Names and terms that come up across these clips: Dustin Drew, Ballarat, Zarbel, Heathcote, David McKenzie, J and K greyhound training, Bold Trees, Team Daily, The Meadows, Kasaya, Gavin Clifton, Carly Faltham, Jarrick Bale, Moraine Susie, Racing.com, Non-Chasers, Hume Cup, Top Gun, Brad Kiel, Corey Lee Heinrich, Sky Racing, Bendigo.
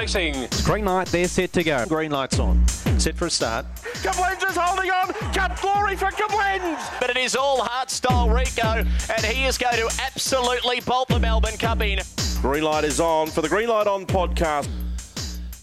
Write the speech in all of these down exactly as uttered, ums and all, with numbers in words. Racing. Green light, they're set to go. Green light's on. Set for a start. Koblenz is holding on. Cup glory for Koblenz. But it is all heart-style Rico, and he is going to absolutely bolt the Melbourne Cup in. Green light is on for the Green Light On podcast.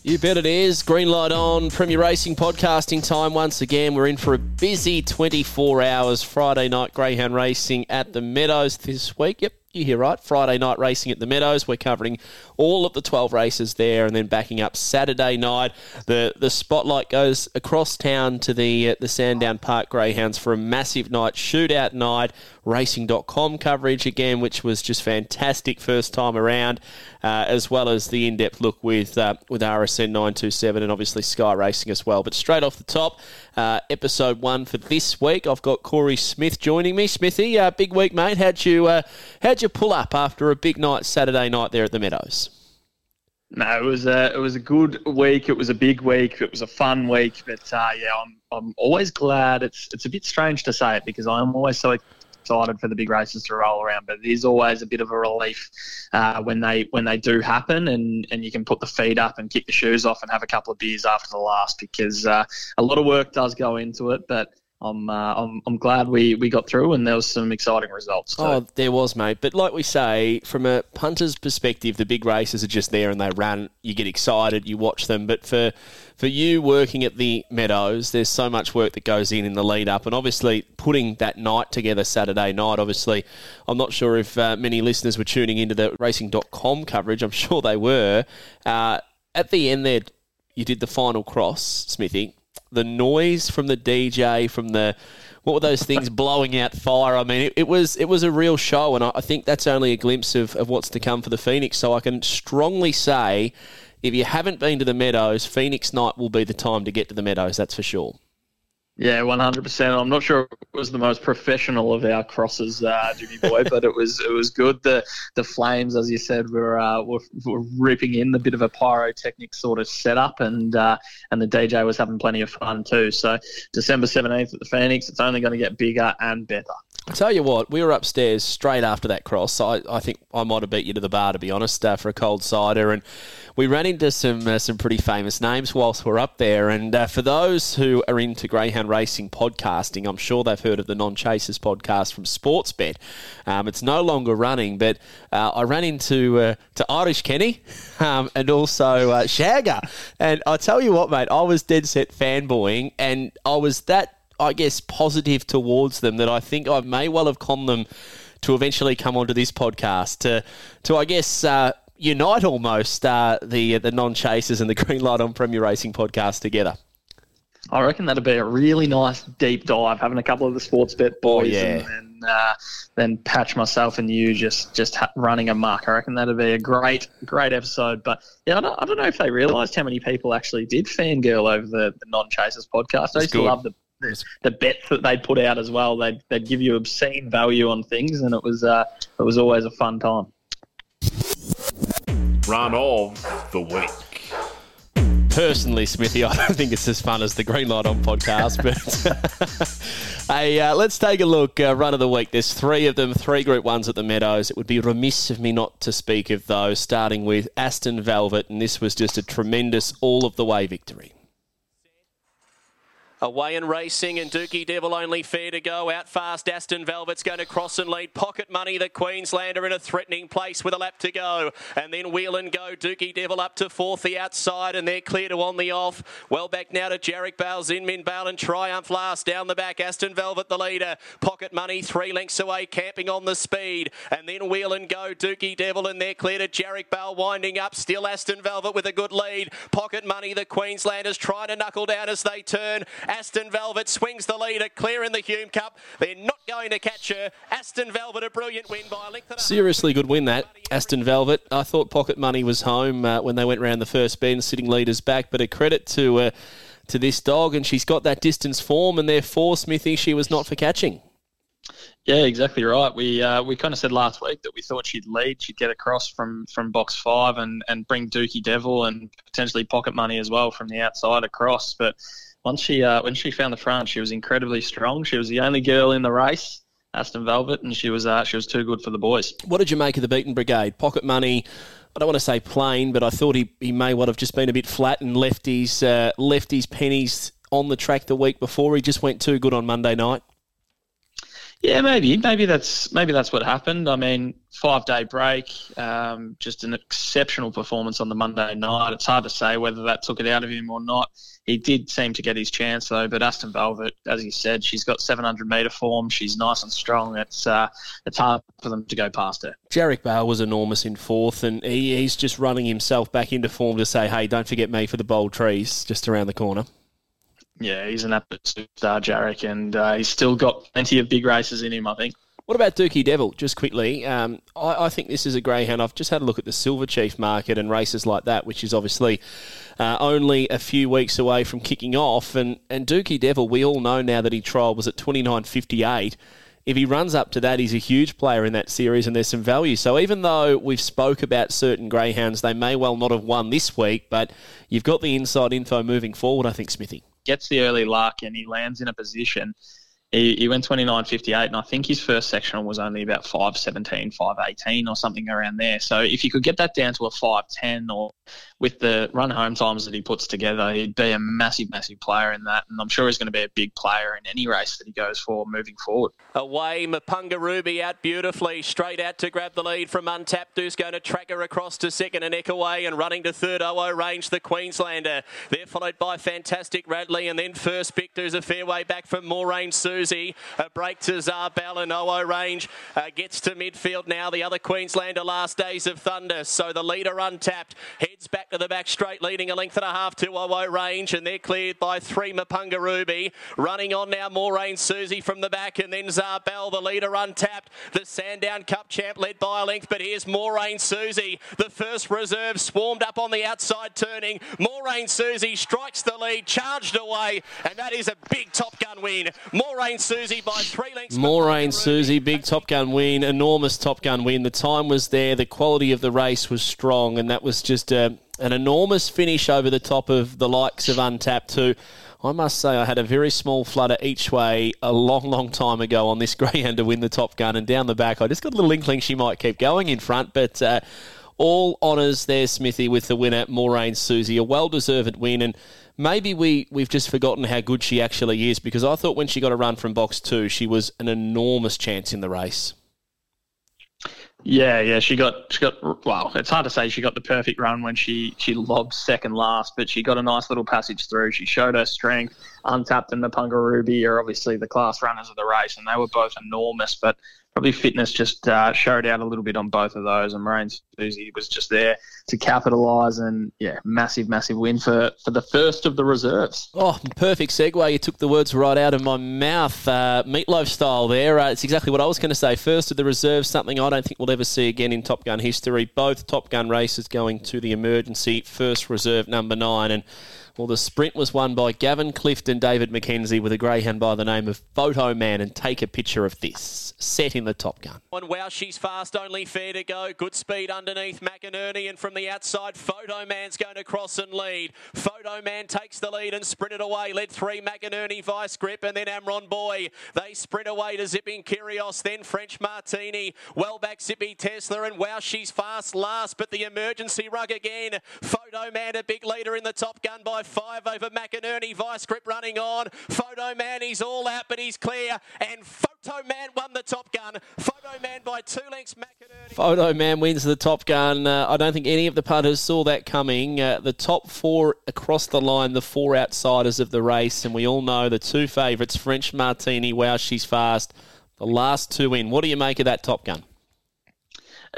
You bet it is. Green light on. Premier Racing podcasting time once again. We're in for a busy twenty-four hours. Friday night greyhound racing at the Meadows this week. Yep. You hear right, Friday night racing at the Meadows. We're covering all of the twelve races there, and then backing up Saturday night. The the spotlight goes across town to the uh, the Sandown Park Greyhounds for a massive night, shootout night. Racing dot com coverage again, which was just fantastic first time around, uh, as well as the in-depth look with uh, with R S N nine twenty-seven and obviously Sky Racing as well. But straight off the top, uh, episode one for this week, I've got Corey Smith joining me. Smithy, uh, big week, mate. How'd you uh, how'd you pull up after a big night Saturday night there at the Meadows? No, it was a it was a good week. It was a big week. It was a fun week. But uh, yeah, I'm I'm always glad. It's it's a bit strange to say it because I'm always so excited for the big races to roll around, but there's always a bit of a relief uh, when they when they do happen, and, and you can put the feet up and kick the shoes off and have a couple of beers after the last, because uh, a lot of work does go into it. But I'm uh, I'm, I'm glad we, we got through, and there was some exciting results too. Oh, there was, mate. But like we say, from a punter's perspective, the big races are just there and they run. You get excited, you watch them. But for for you working at the Meadows, there's so much work that goes in in the lead up, and obviously putting that night together Saturday night. Obviously, I'm not sure if uh, many listeners were tuning into the racing dot com coverage. I'm sure they were. Uh, at the end there, you did the final cross, Smithy. The noise from the D J, from the what were those things blowing out fire? I mean, it, it was it was a real show, and I, I think that's only a glimpse of, of what's to come for the Phoenix. So I can strongly say, if you haven't been to the Meadows, Phoenix night will be the time to get to the Meadows. That's for sure. Yeah, one hundred percent. I'm not sure it was the most professional of our crosses, uh, Jimmy Boy, but it was it was good. The the flames, as you said, were uh, were, were ripping in, the bit of a pyrotechnic sort of setup, and uh, and the D J was having plenty of fun too. So December seventeenth at the Phoenix, it's only going to get bigger and better. I tell you what, we were upstairs straight after that cross. So I, I think I might have beat you to the bar, to be honest, uh, for a cold cider. And we ran into some uh, some pretty famous names whilst we're up there. And uh, for those who are into greyhound racing podcasting, I'm sure they've heard of the Non-Chasers podcast from Sportsbet. Um, it's no longer running, but uh, I ran into uh, to Irish Kenny um, and also uh, Shagger. And I tell you what, mate, I was dead set fanboying, and I was that, I guess, positive towards them that I think I may well have conned them to eventually come onto this podcast to, to I guess, uh, unite almost uh, the uh, the Non-Chasers and the Green Light on Premier Racing podcast together. I reckon that'd be a really nice deep dive, having a couple of the Sportsbet boys, oh, yeah. and then, uh, then Patch, myself, and you just just ha- running amok. I reckon that'd be a great, great episode. But yeah, I don't, I don't know if they realised how many people actually did fangirl over the, the Non-Chasers podcast. That's I used good. to love the The bets that they put out as well. They'd, they'd give you obscene value on things, and it was uh, it was always a fun time. Run of the week. Personally, Smithy, I don't think it's as fun as the Green Light On podcast, but hey, uh, let's take a look. Uh, run of the week. There's three of them, three Group Ones at the Meadows. It would be remiss of me not to speak of those, starting with Aston Velvet, and this was just a tremendous all-of-the-way victory. Away and racing, and Dookie Devil only fair to go. Out fast, Aston Velvet's going to cross and lead. Pocket Money, the Queenslander, in a threatening place with a lap to go. And then wheel and go, Dookie Devil up to fourth, the outside, and they're clear to on the off. Well back now to Jarrick Bale, Zinmin Bale, and Triumph last. Down the back, Aston Velvet the leader. Pocket Money three lengths away, camping on the speed. And then wheel and go, Dookie Devil, and they're clear to Jarrick Bale, winding up. Still Aston Velvet with a good lead. Pocket Money, the Queenslanders, trying to knuckle down as they turn. Aston Velvet swings the leader clear in the Hume Cup. They're not going to catch her. Aston Velvet, a brilliant win by a length. Seriously good win, that. Aston Velvet. I thought Pocket Money was home uh, when they went round the first bend, sitting leaders back. But a credit to uh, to this dog, and she's got that distance form, and therefore, Smithy, she was not for catching. Yeah, exactly right. We uh, we kind of said last week that we thought she'd lead, she'd get across from, from box five and, and bring Dookie Devil and potentially Pocket Money as well from the outside across. But Once she, uh, when she found the front, she was incredibly strong. She was the only girl in the race, Aston Velvet, and she was uh, she was too good for the boys. What did you make of the beaten brigade? Pocket Money, I don't want to say plain, but I thought he, he may well have just been a bit flat and left his, uh, left his pennies on the track the week before. He just went too good on Monday night. Yeah, maybe. Maybe that's maybe that's what happened. I mean, five-day break, um, just an exceptional performance on the Monday night. It's hard to say whether that took it out of him or not. He did seem to get his chance, though, but Aston Velvet, as you said, she's got seven hundred metre form. She's nice and strong. It's uh, it's hard for them to go past her. Jarek Bale was enormous in fourth, and he, he's just running himself back into form to say, hey, don't forget me for the Bold Trees just around the corner. Yeah, he's an absolute superstar, Jarek, and uh, he's still got plenty of big races in him, I think. What about Dookie Devil, just quickly? Um, I, I think this is a greyhound. I've just had a look at the Silver Chief market and races like that, which is obviously uh, only a few weeks away from kicking off. And, and Dookie Devil, we all know now that he trialled was at twenty-nine fifty-eight. If he runs up to that, he's a huge player in that series, and there's some value. So even though we've spoke about certain greyhounds, they may well not have won this week, but you've got the inside info moving forward, I think, Smithy. Gets the early luck and he lands in a position. He, he went twenty-nine fifty-eight, and I think his first sectional was only about five seventeen, five eighteen or something around there. So if you could get that down to a five ten or with the run-home times that he puts together, he'd be a massive, massive player in that, and I'm sure he's going to be a big player in any race that he goes for moving forward. Away, Mapunga Ruby out beautifully, straight out to grab the lead from Untapped, who's going to track her across to second and Eckaway, and running to third, O O Range, the Queenslander. They're followed by Fantastic Radley, and then First Victor is a fair way back from Moraine Susie. A break to Zarbel, and O O Range uh, gets to midfield now. The other Queenslander, Last Days of Thunder, so the leader Untapped heads back to the back straight, leading a length and a half to O O Range, and they're cleared by three Mapunga Ruby. Running on now, Moraine Susie from the back, and then Zarbel, the leader Untapped. The Sandown Cup champ led by a length, but here's Moraine Susie. The first reserve swarmed up on the outside turning. Moraine Susie strikes the lead, charged away, and that is a big Top Gun win. Moraine Susie by three lengths. Moraine Susie, big Top Gun win, enormous Top Gun win. The time was there, the quality of the race was strong, and that was just a... an enormous finish over the top of the likes of Untapped, who I must say I had a very small flutter each way a long, long time ago on this greyhound to win the Top Gun, and down the back I just got a little inkling she might keep going in front, but uh, all honours there, Smithy, with the winner, Moraine Susie, a well-deserved win, and maybe we, we've just forgotten how good she actually is, because I thought when she got a run from box two, she was an enormous chance in the race. Yeah, yeah, she got, she got. Well, it's hard to say she got the perfect run when she, she lobbed second last, but she got a nice little passage through. She showed her strength. Untapped and Mapunga Ruby are obviously the class runners of the race, and they were both enormous, but probably fitness just uh, showed out a little bit on both of those, and Moraine Susie was just there to capitalise, and, yeah, massive, massive win for, for the first of the reserves. Oh, perfect segue. You took the words right out of my mouth. Uh, meatloaf style there. Uh, it's exactly what I was going to say. First of the reserves, something I don't think we'll ever see again in Top Gun history. Both Top Gun races going to the emergency first reserve number nine, and, well, the sprint was won by Gavin Clifton, David McKenzie, with a greyhound by the name of Photo Man, and Take a Picture of This, set in the Top Gun. And wow, she's fast, only fair to go. Good speed underneath McInerney, and from the outside, Photo Man's going to cross and lead. Photo Man takes the lead and sprinted away. Led three, McInerney, Vice Grip, and then Amron Boy. They sprint away to Zipping Kyrgios, then French Martini. Well back, Zippy Tesla, and wow, she's fast last, but the emergency rug again. Photo Man, a big leader in the Top Gun by five over McInerney, Vice Grip running on. Photo Man, he's all out, but he's clear. And Photo Man won the Top Gun. Photo Man by two lengths, McInerney. Photo Man wins the Top Gun. Uh, I don't think any of the punters saw that coming. Uh, the top four across the line, the four outsiders of the race, and we all know the two favourites, French Martini, wow, she's fast. The last two in. What do you make of that Top Gun?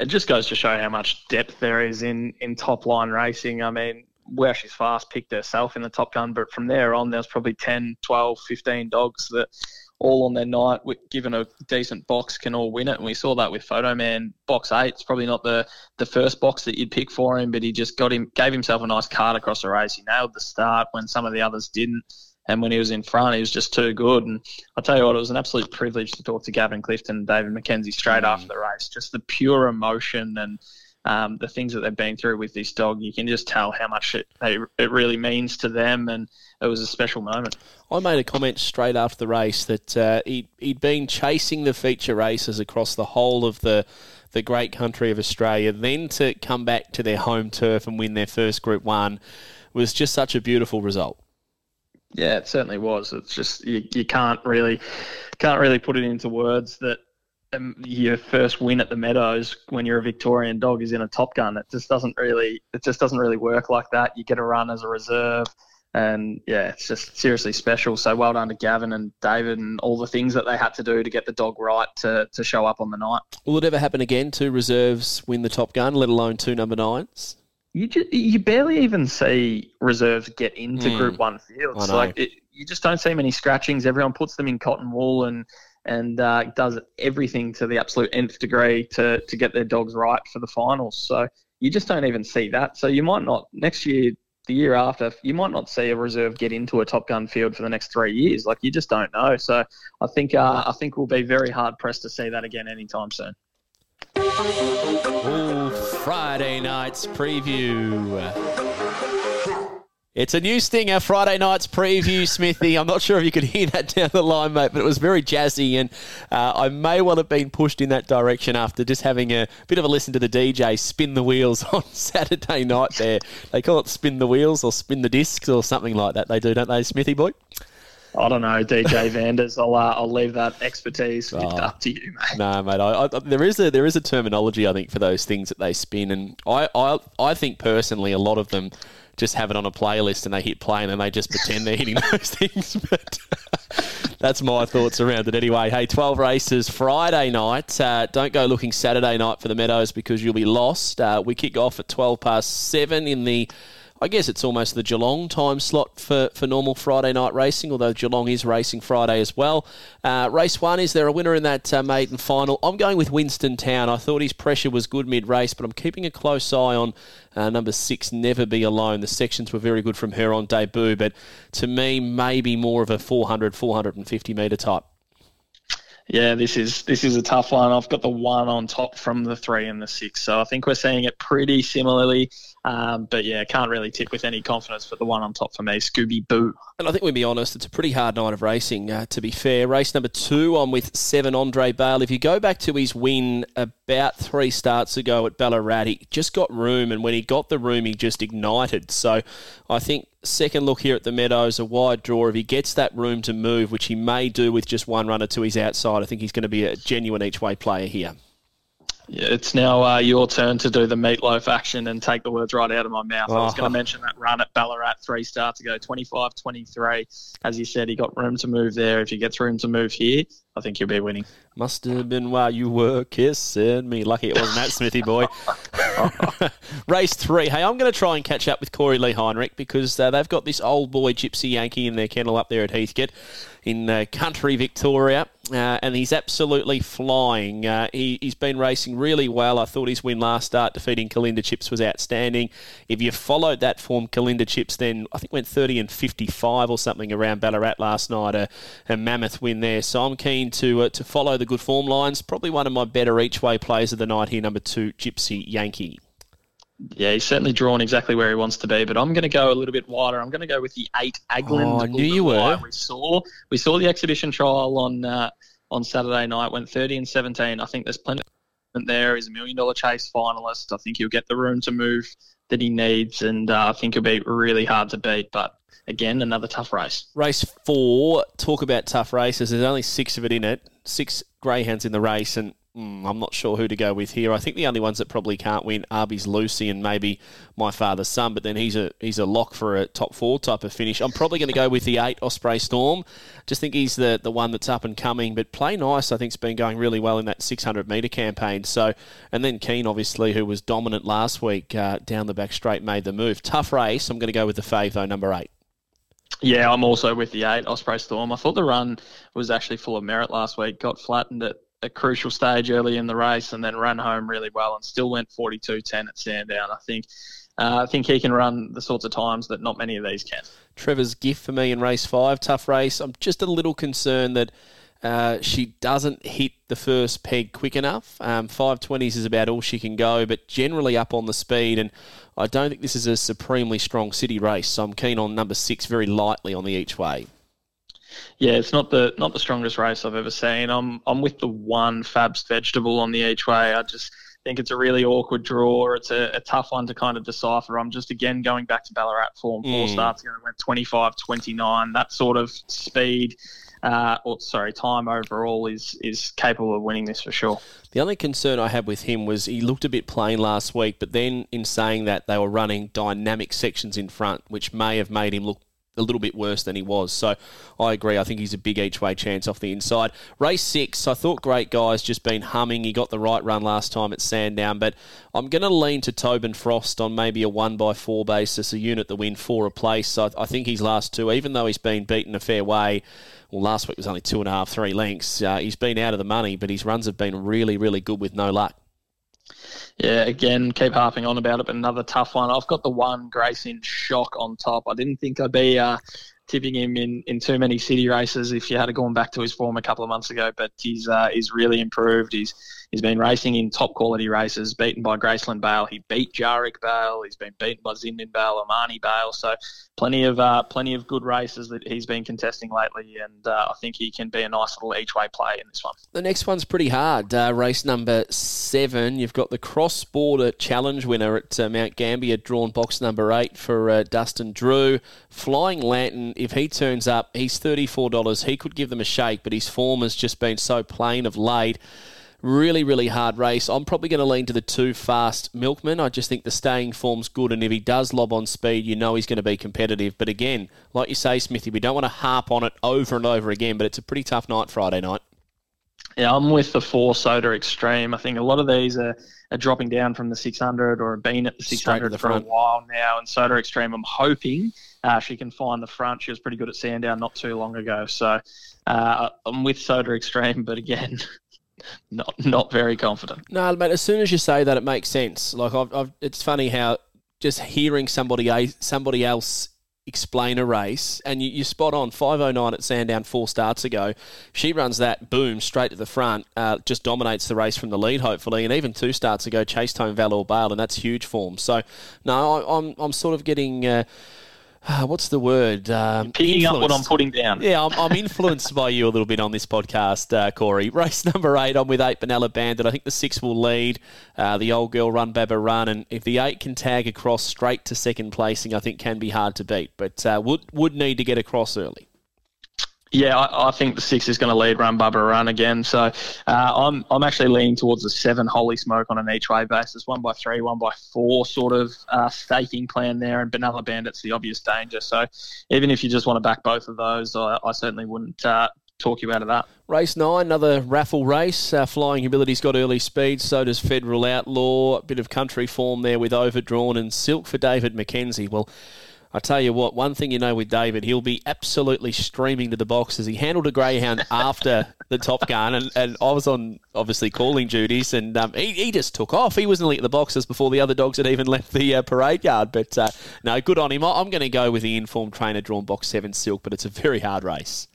It just goes to show how much depth there is in, in top-line racing. I mean, where she's fast picked herself in the Top Gun, but from there on, there's probably ten, twelve, fifteen dogs that all on their night, given a decent box, can all win it. And we saw that with Photo Man. Box eight, it's probably not the, the first box that you'd pick for him, but he just got him, gave himself a nice card across the race. He nailed the start when some of the others didn't. And when he was in front, he was just too good. And I'll tell you what, it was an absolute privilege to talk to Gavin Clifton and David McKenzie straight mm. after the race. Just the pure emotion and Um, the things that they've been through with this dog, you can just tell how much it, they, it really means to them, and it was a special moment. I made a comment straight after the race that uh, he'd, he'd been chasing the feature races across the whole of the the great country of Australia, then to come back to their home turf and win their first Group One was just such a beautiful result. Yeah, it certainly was. It's just you, you can't really can't really put it into words that um, your first win at the Meadows when you're a Victorian dog is in a Top Gun. It just doesn't really it just doesn't really work like that. You get a run as a reserve, and yeah, it's just seriously special. So well done to Gavin and David and all the things that they had to do to get the dog right to to show up on the night. Will it ever happen again? Two reserves win the Top Gun, let alone two number nines. You just, you barely even see reserves get into mm. Group One fields. Like it, you just don't see many scratchings. Everyone puts them in cotton wool and and uh, does everything to the absolute nth degree to to get their dogs right for the finals. So you just don't even see that. So you might not next year, the year after, you might not see a reserve get into a Top Gun field for the next three years. Like you just don't know. So I think uh, I think we'll be very hard pressed to see that again anytime soon. Ooh, Friday night's preview. It's a new stinger, Friday night's preview, Smithy. I'm not sure if you could hear that down the line, mate, but it was very jazzy, and uh, I may well have been pushed in that direction after just having a bit of a listen to the D J spin the wheels on Saturday night there. They call it spin the wheels or spin the discs or something like that. They do, don't they, Smithy boy? I don't know, D J Vanders. I'll uh, I'll leave that expertise oh, up to you, mate. No, mate. I, I, there is a there is a terminology I think for those things that they spin, and I, I I think personally a lot of them just have it on a playlist and they hit play and then they just pretend they're hitting those things. But that's my thoughts around it anyway. Hey, twelve races Friday night. Uh, don't go looking Saturday night for the Meadows because you'll be lost. Uh, we kick off at twelve past seven in the. I guess it's almost the Geelong time slot for, for normal Friday night racing, although Geelong is racing Friday as well. Uh, race one, is there a winner in that uh, maiden final? I'm going with Winston Town. I thought his pressure was good mid-race, but I'm keeping a close eye on uh, number six, Never Be Alone. The sections were very good from her on debut, but to me, maybe more of a four hundred, four fifty metre type. Yeah, this is this is a tough one. I've got the one on top from the three and the six, so I think we're seeing it pretty similarly. Um, but yeah, can't really tip with any confidence for the one on top for me, Scooby Boo. And I think we'll be honest, it's a pretty hard night of racing, uh, to be fair. Race number two, on with seven, Andre Bale. If you go back to his win about three starts ago at Ballarat, he just got room, and when he got the room, he just ignited. So I think second look here at the Meadows, a wide draw. If he gets that room to move, which he may do with just one runner to his outside, I think he's going to be a genuine each-way player here. Yeah, it's now uh, your turn to do the meatloaf action and take the words right out of my mouth. Oh. I was going to mention that run at Ballarat three starts ago, twenty-five twenty-three. As you said, he got room to move there. If he gets room to move here, I think he'll be winning. Must have been while you were kissing me. Lucky it wasn't that, Smithy boy. Race three. Hey, I'm going to try and catch up with Corey Lee Heinrich because uh, they've got this old boy Gypsy Yankee in their kennel up there at Heathcote in uh, country Victoria. Uh, and he's absolutely flying. Uh, he, he's been racing really well. I thought his win last start, defeating Kalinda Chips, was outstanding. If you followed that form, Kalinda Chips then, I think, went thirty and fifty-five or something around Ballarat last night, a, a mammoth win there. So I'm keen to uh, to follow the good form lines. Probably one of my better each-way plays of the night here, number two, Gypsy Yankee. Yeah, he's certainly drawn exactly where he wants to be, but I'm going to go a little bit wider. I'm going to go with the eight, Agland. Oh, I knew you were. We saw, we saw the exhibition trial on uh, on Saturday night, went thirty and seventeen. I think there's plenty of there. He's a million-dollar chase finalist. I think he'll get the room to move that he needs, and uh, I think he'll be really hard to beat, but again, another tough race. Race four, talk about tough races. There's only six of it in it, six greyhounds in the race, and Mm, I'm not sure who to go with here. I think the only ones that probably can't win, Arby's Lucy and maybe My Father's Son, but then he's a he's a lock for a top four type of finish. I'm probably going to go with the eight, Osprey Storm. Just think he's the, the one that's up and coming, but Play Nice I think's been going really well in that six hundred metre campaign. So, and then Keane, obviously, who was dominant last week uh, down the back straight, made the move. Tough race. I'm going to go with the fave, though, number eight. Yeah, I'm also with the eight, Osprey Storm. I thought the run was actually full of merit last week. Got flattened at a crucial stage early in the race and then ran home really well and still went forty-two ten at Sandown. I think uh, I think he can run the sorts of times that not many of these can. Trevor's gift for me in race five, tough race. I'm just a little concerned that uh, she doesn't hit the first peg quick enough. Um, five twenties is about all she can go, but generally up on the speed, and I don't think this is a supremely strong city race, so I'm keen on number six very lightly on the each way. yeah, it's not the not the strongest race I've ever seen. I'm I'm with the one Fab's Vegetable on the each way. I just think it's a really awkward draw. It's a, a tough one to kind of decipher. I'm just again going back to Ballarat form. Four mm. starts ago, went twenty-five, twenty-nine. That sort of speed. Uh, or sorry, time overall is is capable of winning this for sure. The only concern I had with him was he looked a bit plain last week, but then in saying that, they were running dynamic sections in front, which may have made him look a little bit worse than he was. So I agree. I think he's a big each-way chance off the inside. Race six, I thought Great Guy's just been humming. He got the right run last time at Sandown, but I'm going to lean to Tobin Frost on maybe a one by four basis, a unit the win for a place. So I think his last two, even though he's been beaten a fair way, well, last week was only two and a half, three lengths. Uh, he's been out of the money, but his runs have been really, really good with no luck. Yeah, again, keep harping on about it, but another tough one. I've got the one Grace in Shock on top. I didn't think I'd be uh, tipping him in, in too many city races if you had gone back to his form a couple of months ago, but he's uh, he's really improved. He's He's been racing in top-quality races, beaten by Graceland Bale. He beat Jarrick Bale. He's been beaten by Zindin Bale, Amani Bale. So plenty of uh, plenty of good races that he's been contesting lately, and uh, I think he can be a nice little each-way play in this one. The next one's pretty hard. Uh, race number seven, you've got the cross-border challenge winner at uh, Mount Gambier, drawn box number eight for uh, Dustin Drew. Flying Lantern, if he turns up, he's thirty-four dollars. He could give them a shake, but his form has just been so plain of late. Really, really hard race. I'm probably going to lean to the two Fast Milkman. I just think the staying form's good, and if he does lob on speed, you know he's going to be competitive. But again, like you say, Smithy, we don't want to harp on it over and over again, but it's a pretty tough night Friday night. Yeah, I'm with the four Soda Extreme. I think a lot of these are, are dropping down from the six hundred or have been at the six hundred for a while now, and Soda Extreme, I'm hoping uh, she can find the front. She was pretty good at Sandown not too long ago. So uh, I'm with Soda Extreme, but again... Not not very confident. No, mate, as soon as you say that, it makes sense. Like I've, I've, it's funny how just hearing somebody somebody else explain a race, and you, you're spot on. five oh nine at Sandown four starts ago. She runs that, boom, straight to the front, uh, just dominates the race from the lead, hopefully, and even two starts ago, chased home Valor Bale, and that's huge form. So, no, I, I'm, I'm sort of getting... Uh, Uh, what's the word? Um, Picking influenced. Up what I'm putting down. Yeah, I'm, I'm influenced by you a little bit on this podcast, uh, Corey. Race number eight, I'm with eight Benalla Bandit. I think the six will lead. Uh, the old girl Run Baba Run, and if the eight can tag across straight to second placing, I think can be hard to beat, but uh, would would need to get across early. Yeah, I, I think the six is going to lead Run Baba Run again. So uh, I'm I'm actually leaning towards the seven Holy Smoke on an each way basis, one by three, one by four sort of uh, staking plan there, and Benalla Bandit's the obvious danger. So even if you just want to back both of those, I, I certainly wouldn't uh, talk you out of that. Race nine, another raffle race. Uh, Flying Humility's got early speed, so does Federal Outlaw. A bit of country form there with Overdrawn and Silk for David McKenzie. Well, I tell you what, one thing you know with David, he'll be absolutely streaming to the boxes. He handled a greyhound after the Top Gun, and, and I was on, obviously, calling duties, and um, he, he just took off. He was nearly at the boxes before the other dogs had even left the uh, parade yard. But, uh, no, good on him. I'm going to go with the informed trainer, drawn box seven Silk, but it's a very hard race.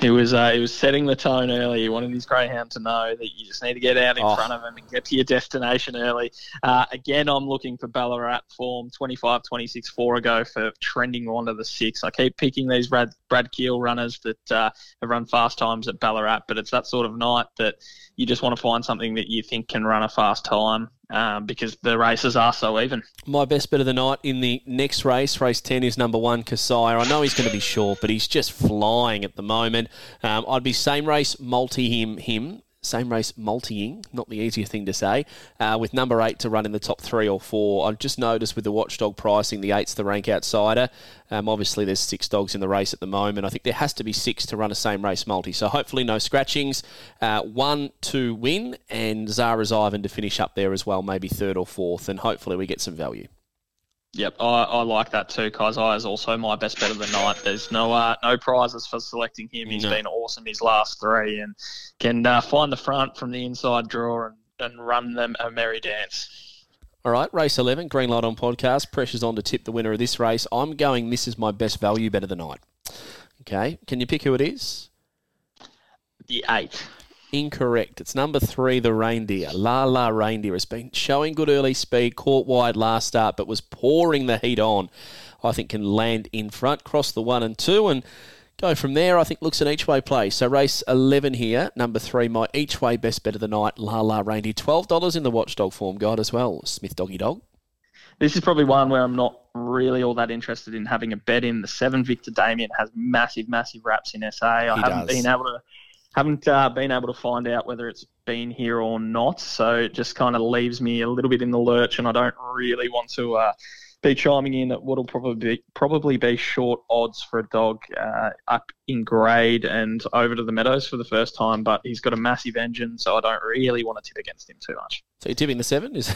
He was uh, he was setting the tone early. He wanted his greyhound to know that you just need to get out in oh. front of him and get to your destination early. Uh, again, I'm looking for Ballarat form, twenty-five, twenty-six, four ago for trending on to the six. I keep picking these Brad, Brad Kiel runners that uh, have run fast times at Ballarat, but it's that sort of night that you just want to find something that you think can run a fast time. Um, because the races are so even. My best bet of the night in the next race, race ten, is number one, Kasaya. I know he's going to be short, but he's just flying at the moment. Um, I'd be same race, multi him, him. Same race, multi-ing, not the easier thing to say, uh, with number eight to run in the top three or four. I've just noticed with the watchdog pricing, the eight's the rank outsider. Um, obviously, there's six dogs in the race at the moment. I think there has to be six to run a same race multi, so hopefully no scratchings. Uh, one to win, and Zara's Ivan to finish up there as well, maybe third or fourth, and hopefully we get some value. Yep, I, I like that too. Kaisai is also my best bet of the night. There's no uh, no prizes for selecting him. He's no. been awesome his last three, and can uh, find the front from the inside draw and, and run them a merry dance. All right, race eleven, green light on podcast. Pressure's on to tip the winner of this race. I'm going, this is my best value bet of the night. Okay, can you pick who it is? The eight. Incorrect. It's number three, the Reindeer. La La Reindeer has been showing good early speed, caught wide last start, but was pouring the heat on. I think can land in front, cross the one and two, and go from there. I think looks an each-way play. So race eleven here, number three, my each-way best bet of the night, La La Reindeer. twelve dollars in the Watchdog form guide as well, Smith Doggy Dog. This is probably one where I'm not really all that interested in having a bet in. The seven, Victor Damien, has massive, massive wraps in S A. I he haven't does. been able to haven't uh, been able to find out whether it's been here or not, so it just kind of leaves me a little bit in the lurch, and I don't really want to uh, be chiming in at what'll probably be, probably be short odds for a dog uh, up in grade and over to the Meadows for the first time, but he's got a massive engine, so I don't really want to tip against him too much. So you're tipping the seven? Is...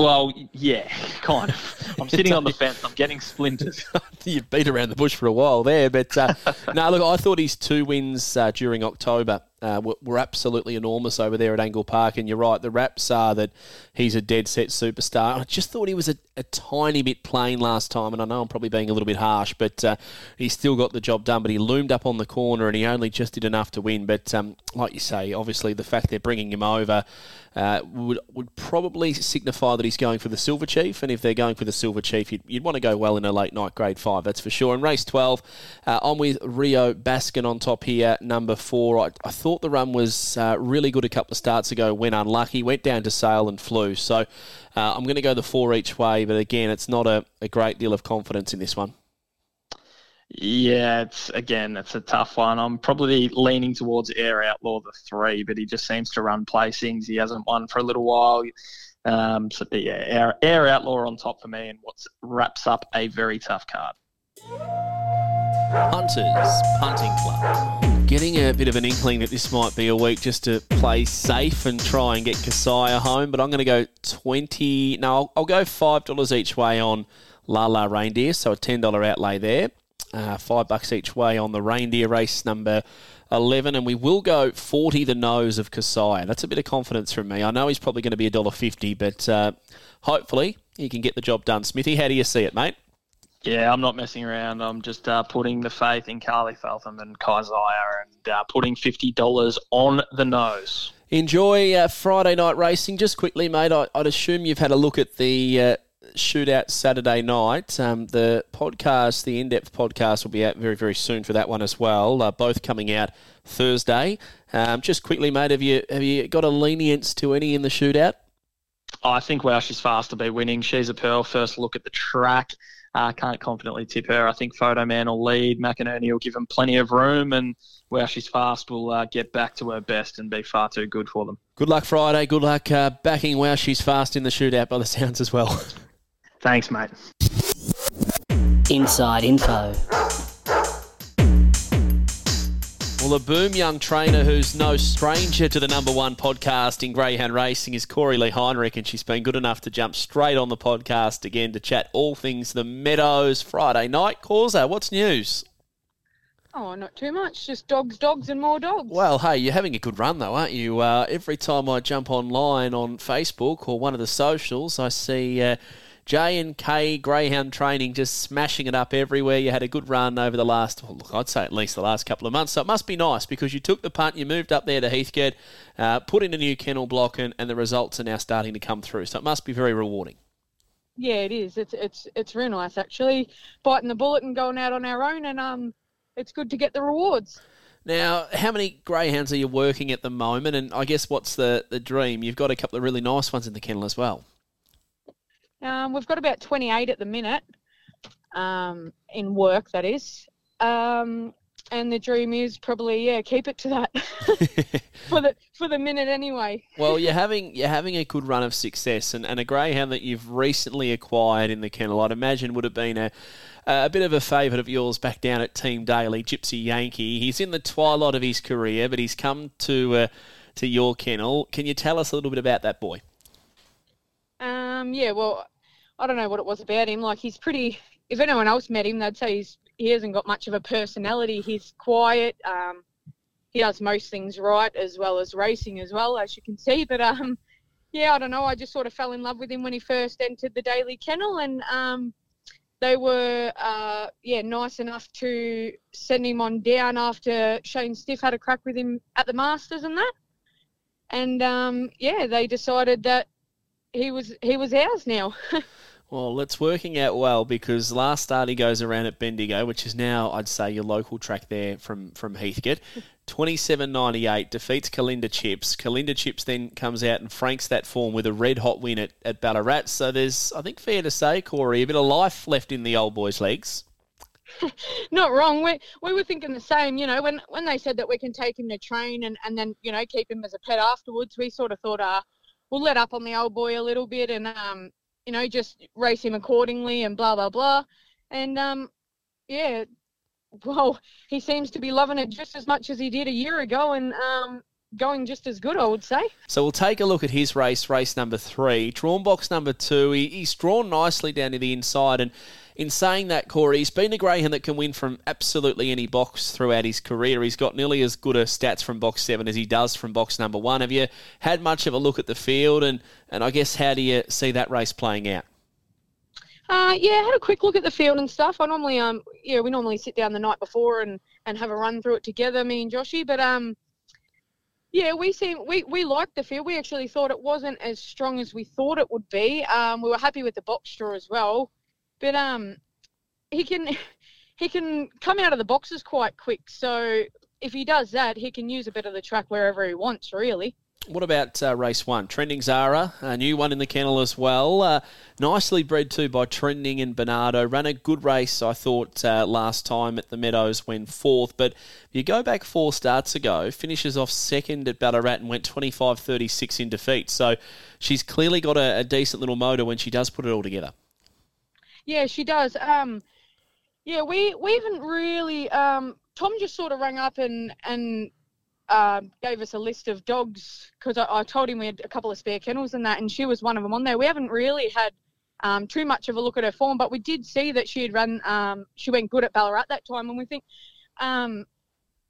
Well, yeah, kind of. I'm sitting on the fence. I'm getting splinters. You've beat around the bush for a while there. But, uh, no, look, I thought his two wins uh, during October uh, were, were absolutely enormous over there at Angle Park. And you're right, the raps are that he's a dead-set superstar. I just thought he was a, a tiny bit plain last time, and I know I'm probably being a little bit harsh, but uh, he still got the job done. But he loomed up on the corner, and he only just did enough to win. But um, like you say, obviously the fact they're bringing him over Uh, would would probably signify that he's going for the Silver Chief, and if they're going for the Silver Chief, you'd, you'd want to go well in a late night grade five, that's for sure. And race twelve, uh, on with Rio Baskin on top here, number four. I, I thought the run was uh, really good a couple of starts ago, went unlucky, went down to Sale and flew. So uh, I'm going to go the four each way, but again, it's not a, a great deal of confidence in this one. Yeah, it's again, it's a tough one. I'm probably leaning towards Air Outlaw, the three, but he just seems to run placings. He hasn't won for a little while. Um, so, but yeah, Air, Air Outlaw on top for me, and what wraps up a very tough card. Hunters Punting Club. Getting a bit of an inkling that this might be a week just to play safe and try and get Kasaya home, but I'm going to go twenty. No, I'll, I'll go five dollars each way on La La Reindeer, so a ten dollars outlay there. Uh, five bucks each way on the Reindeer race number eleven, and we will go forty the nose of Kasaya. That's a bit of confidence from me. I know he's probably going to be one dollar fifty, but uh, hopefully he can get the job done. Smithy, how do you see it, mate? Yeah, I'm not messing around. I'm just uh, putting the faith in Carly Faltham and Kasaya, and uh, putting fifty dollars on the nose. Enjoy uh, Friday night racing. Just quickly, mate, I- I'd assume you've had a look at the... Uh, Shootout Saturday night. Um, the podcast, the in-depth podcast, will be out very, very soon for that one as well. Uh, both coming out Thursday. Um, just quickly, mate, have you have you got a lenience to any in the shootout? Oh, I think, well, she's fast to be winning. She's a pearl. First look at the track. I uh, can't confidently tip her. I think Photo Man will lead. McInerney will give him plenty of room, and where she's fast will uh, get back to her best and be far too good for them. Good luck Friday. Good luck uh, backing Where She's Fast in the shootout by the sounds as well. Thanks, mate. Inside info. Well, a boom young trainer who's no stranger to the number one podcast in greyhound racing is Corey Lee Heinrich, and she's been good enough to jump straight on the podcast again to chat all things the Meadows Friday night. Corza, what's news? Oh, not too much. Just dogs, dogs and more dogs. Well, hey, you're having a good run though, aren't you? Uh, every time I jump online on Facebook or one of the socials, I see... Uh, J and K greyhound training just smashing it up everywhere. You had a good run over the last, well, look, I'd say at least the last couple of months. So it must be nice because you took the punt, you moved up there to Heathcote, uh, put in a new kennel block, and, and the results are now starting to come through. So it must be very rewarding. Yeah, it is. It's it's it's real nice actually, biting the bullet and going out on our own, and um, it's good to get the rewards. Now, how many greyhounds are you working at the moment? And I guess what's the, the dream? You've got a couple of really nice ones in the kennel as well. Um, we've got about twenty-eight at the minute, um, in work, that is. Um, and the dream is probably, yeah, keep it to that for the for the minute anyway. Well, you're having you're having a good run of success, and, and a greyhound that you've recently acquired in the kennel, I'd imagine would have been a, a bit of a favourite of yours back down at Team Daily, Gypsy Yankee. He's in the twilight of his career, but he's come to uh, to your kennel. Can you tell us a little bit about that boy? Um, yeah, well, I don't know what it was about him. Like, he's pretty, if anyone else met him, they'd say he's, he hasn't got much of a personality. He's quiet. Um, he does most things right, as well as racing as well, as you can see. But, um, yeah, I don't know. I just sort of fell in love with him when he first entered the Daily Kennel. And um, they were, uh, yeah, nice enough to send him on down after Shane Stiff had a crack with him at the Masters and that. And, um, yeah, they decided that, He was he was ours now. Well, it's working out well because last start he goes around at Bendigo, which is now, I'd say, your local track there from, from Heathcote. twenty-seven ninety-eight, defeats Kalinda Chips. Kalinda Chips then comes out and franks that form with a red-hot win at, at Ballarat. So there's, I think, fair to say, Corey, a bit of life left in the old boys' legs. Not wrong. We we were thinking the same. You know, when, when they said that we can take him to train and, and then, you know, keep him as a pet afterwards, we sort of thought, uh, we'll let up on the old boy a little bit and... um. you know, just race him accordingly and blah, blah, blah. And, um, yeah, well, he seems to be loving it just as much as he did a year ago and um, going just as good, I would say. So we'll take a look at his race, race number three, drawn box number two. He, he's drawn nicely down to the inside. And in saying that, Corey, he's been a greyhound that can win from absolutely any box throughout his career. He's got nearly as good a stats from box seven as he does from box number one. Have you had much of a look at the field and... And I guess, how do you see that race playing out? Uh, yeah, I had a quick look at the field and stuff. I normally, um, yeah, we normally sit down the night before and, and have a run through it together, me and Joshy. But um, yeah, we seem we we liked the field. We actually thought it wasn't as strong as we thought it would be. Um, we were happy with the box draw as well. But um, he can he can come out of the boxes quite quick. So if he does that, he can use a bit of the track wherever he wants, really. What about uh, race one? Trending Zara, a new one in the kennel as well. Uh, nicely bred too by Trending and Bernardo. Ran a good race, I thought, uh, last time at the Meadows, when fourth. But if you go back four starts ago, finishes off second at Ballarat and went twenty-five thirty-six in defeat. So she's clearly got a, a decent little motor when she does put it all together. Yeah, she does. Um, yeah, we, we haven't really... Um, Tom just sort of rang up and... and Uh, gave us a list of dogs because I, I told him we had a couple of spare kennels and that, and she was one of them on there. We haven't really had um, too much of a look at her form, but we did see that she had run. Um, she went good at Ballarat that time, and we think um,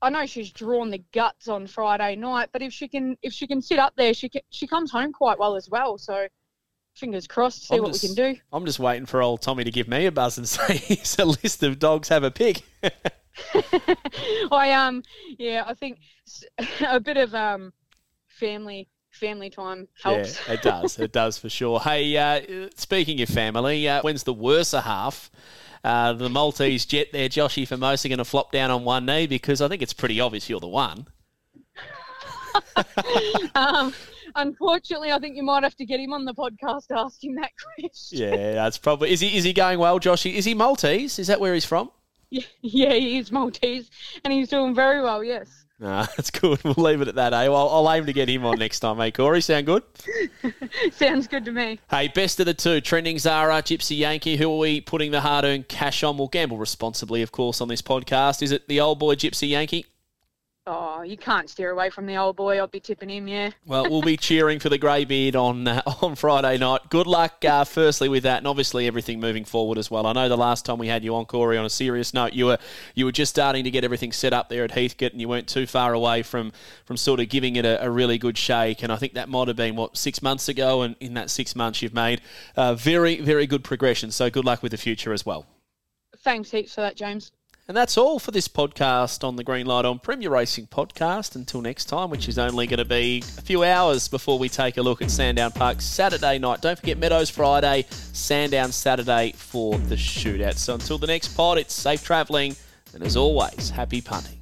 I know she's drawn the guts on Friday night, but if she can, if she can sit up there, she can, she comes home quite well as well. So. Fingers crossed, see I'm what just, we can do. I'm just waiting for old Tommy to give me a buzz and say, here's a list of dogs, have a pick. I, um, yeah, I think a bit of um, family family time helps. Yeah, it does. It does for sure. Hey, uh, speaking of family, uh, when's the worse a half? Uh, the Maltese jet there, Joshy Formosa, going to flop down on one knee because I think it's pretty obvious you're the one. um Unfortunately, I think you might have to get him on the podcast to ask him that question. Yeah, that's probably... Is he is he going well, Joshy? Is he Maltese? Is that where he's from? Yeah, yeah, he is Maltese, and he's doing very well, yes. Ah, that's good. We'll leave it at that, eh? Well, I'll aim to get him on next time, eh, Corey? Sound good? Sounds good to me. Hey, best of the two. Trending Zara, Gypsy Yankee. Who are we putting the hard-earned cash on? We'll gamble responsibly, of course, on this podcast. Is it the old boy, Gypsy Yankee? Oh, you can't steer away from the old boy. I'll be tipping him, yeah. Well, we'll be cheering for the greybeard on uh, on Friday night. Good luck, uh, firstly, with that, and obviously everything moving forward as well. I know the last time we had you on, Corey, on a serious note, you were you were just starting to get everything set up there at Heathcote, and you weren't too far away from, from sort of giving it a, a really good shake. And I think that might have been, what, six months ago, and in that six months you've made uh, very, very good progression. So good luck with the future as well. Thanks heaps for that, James. And that's all for this podcast on the Green Light on Premier Racing Podcast. Until next time, which is only going to be a few hours before we take a look at Sandown Park Saturday night. Don't forget Meadows Friday, Sandown Saturday for the shootout. So until the next pod, it's safe travelling. And as always, happy punting.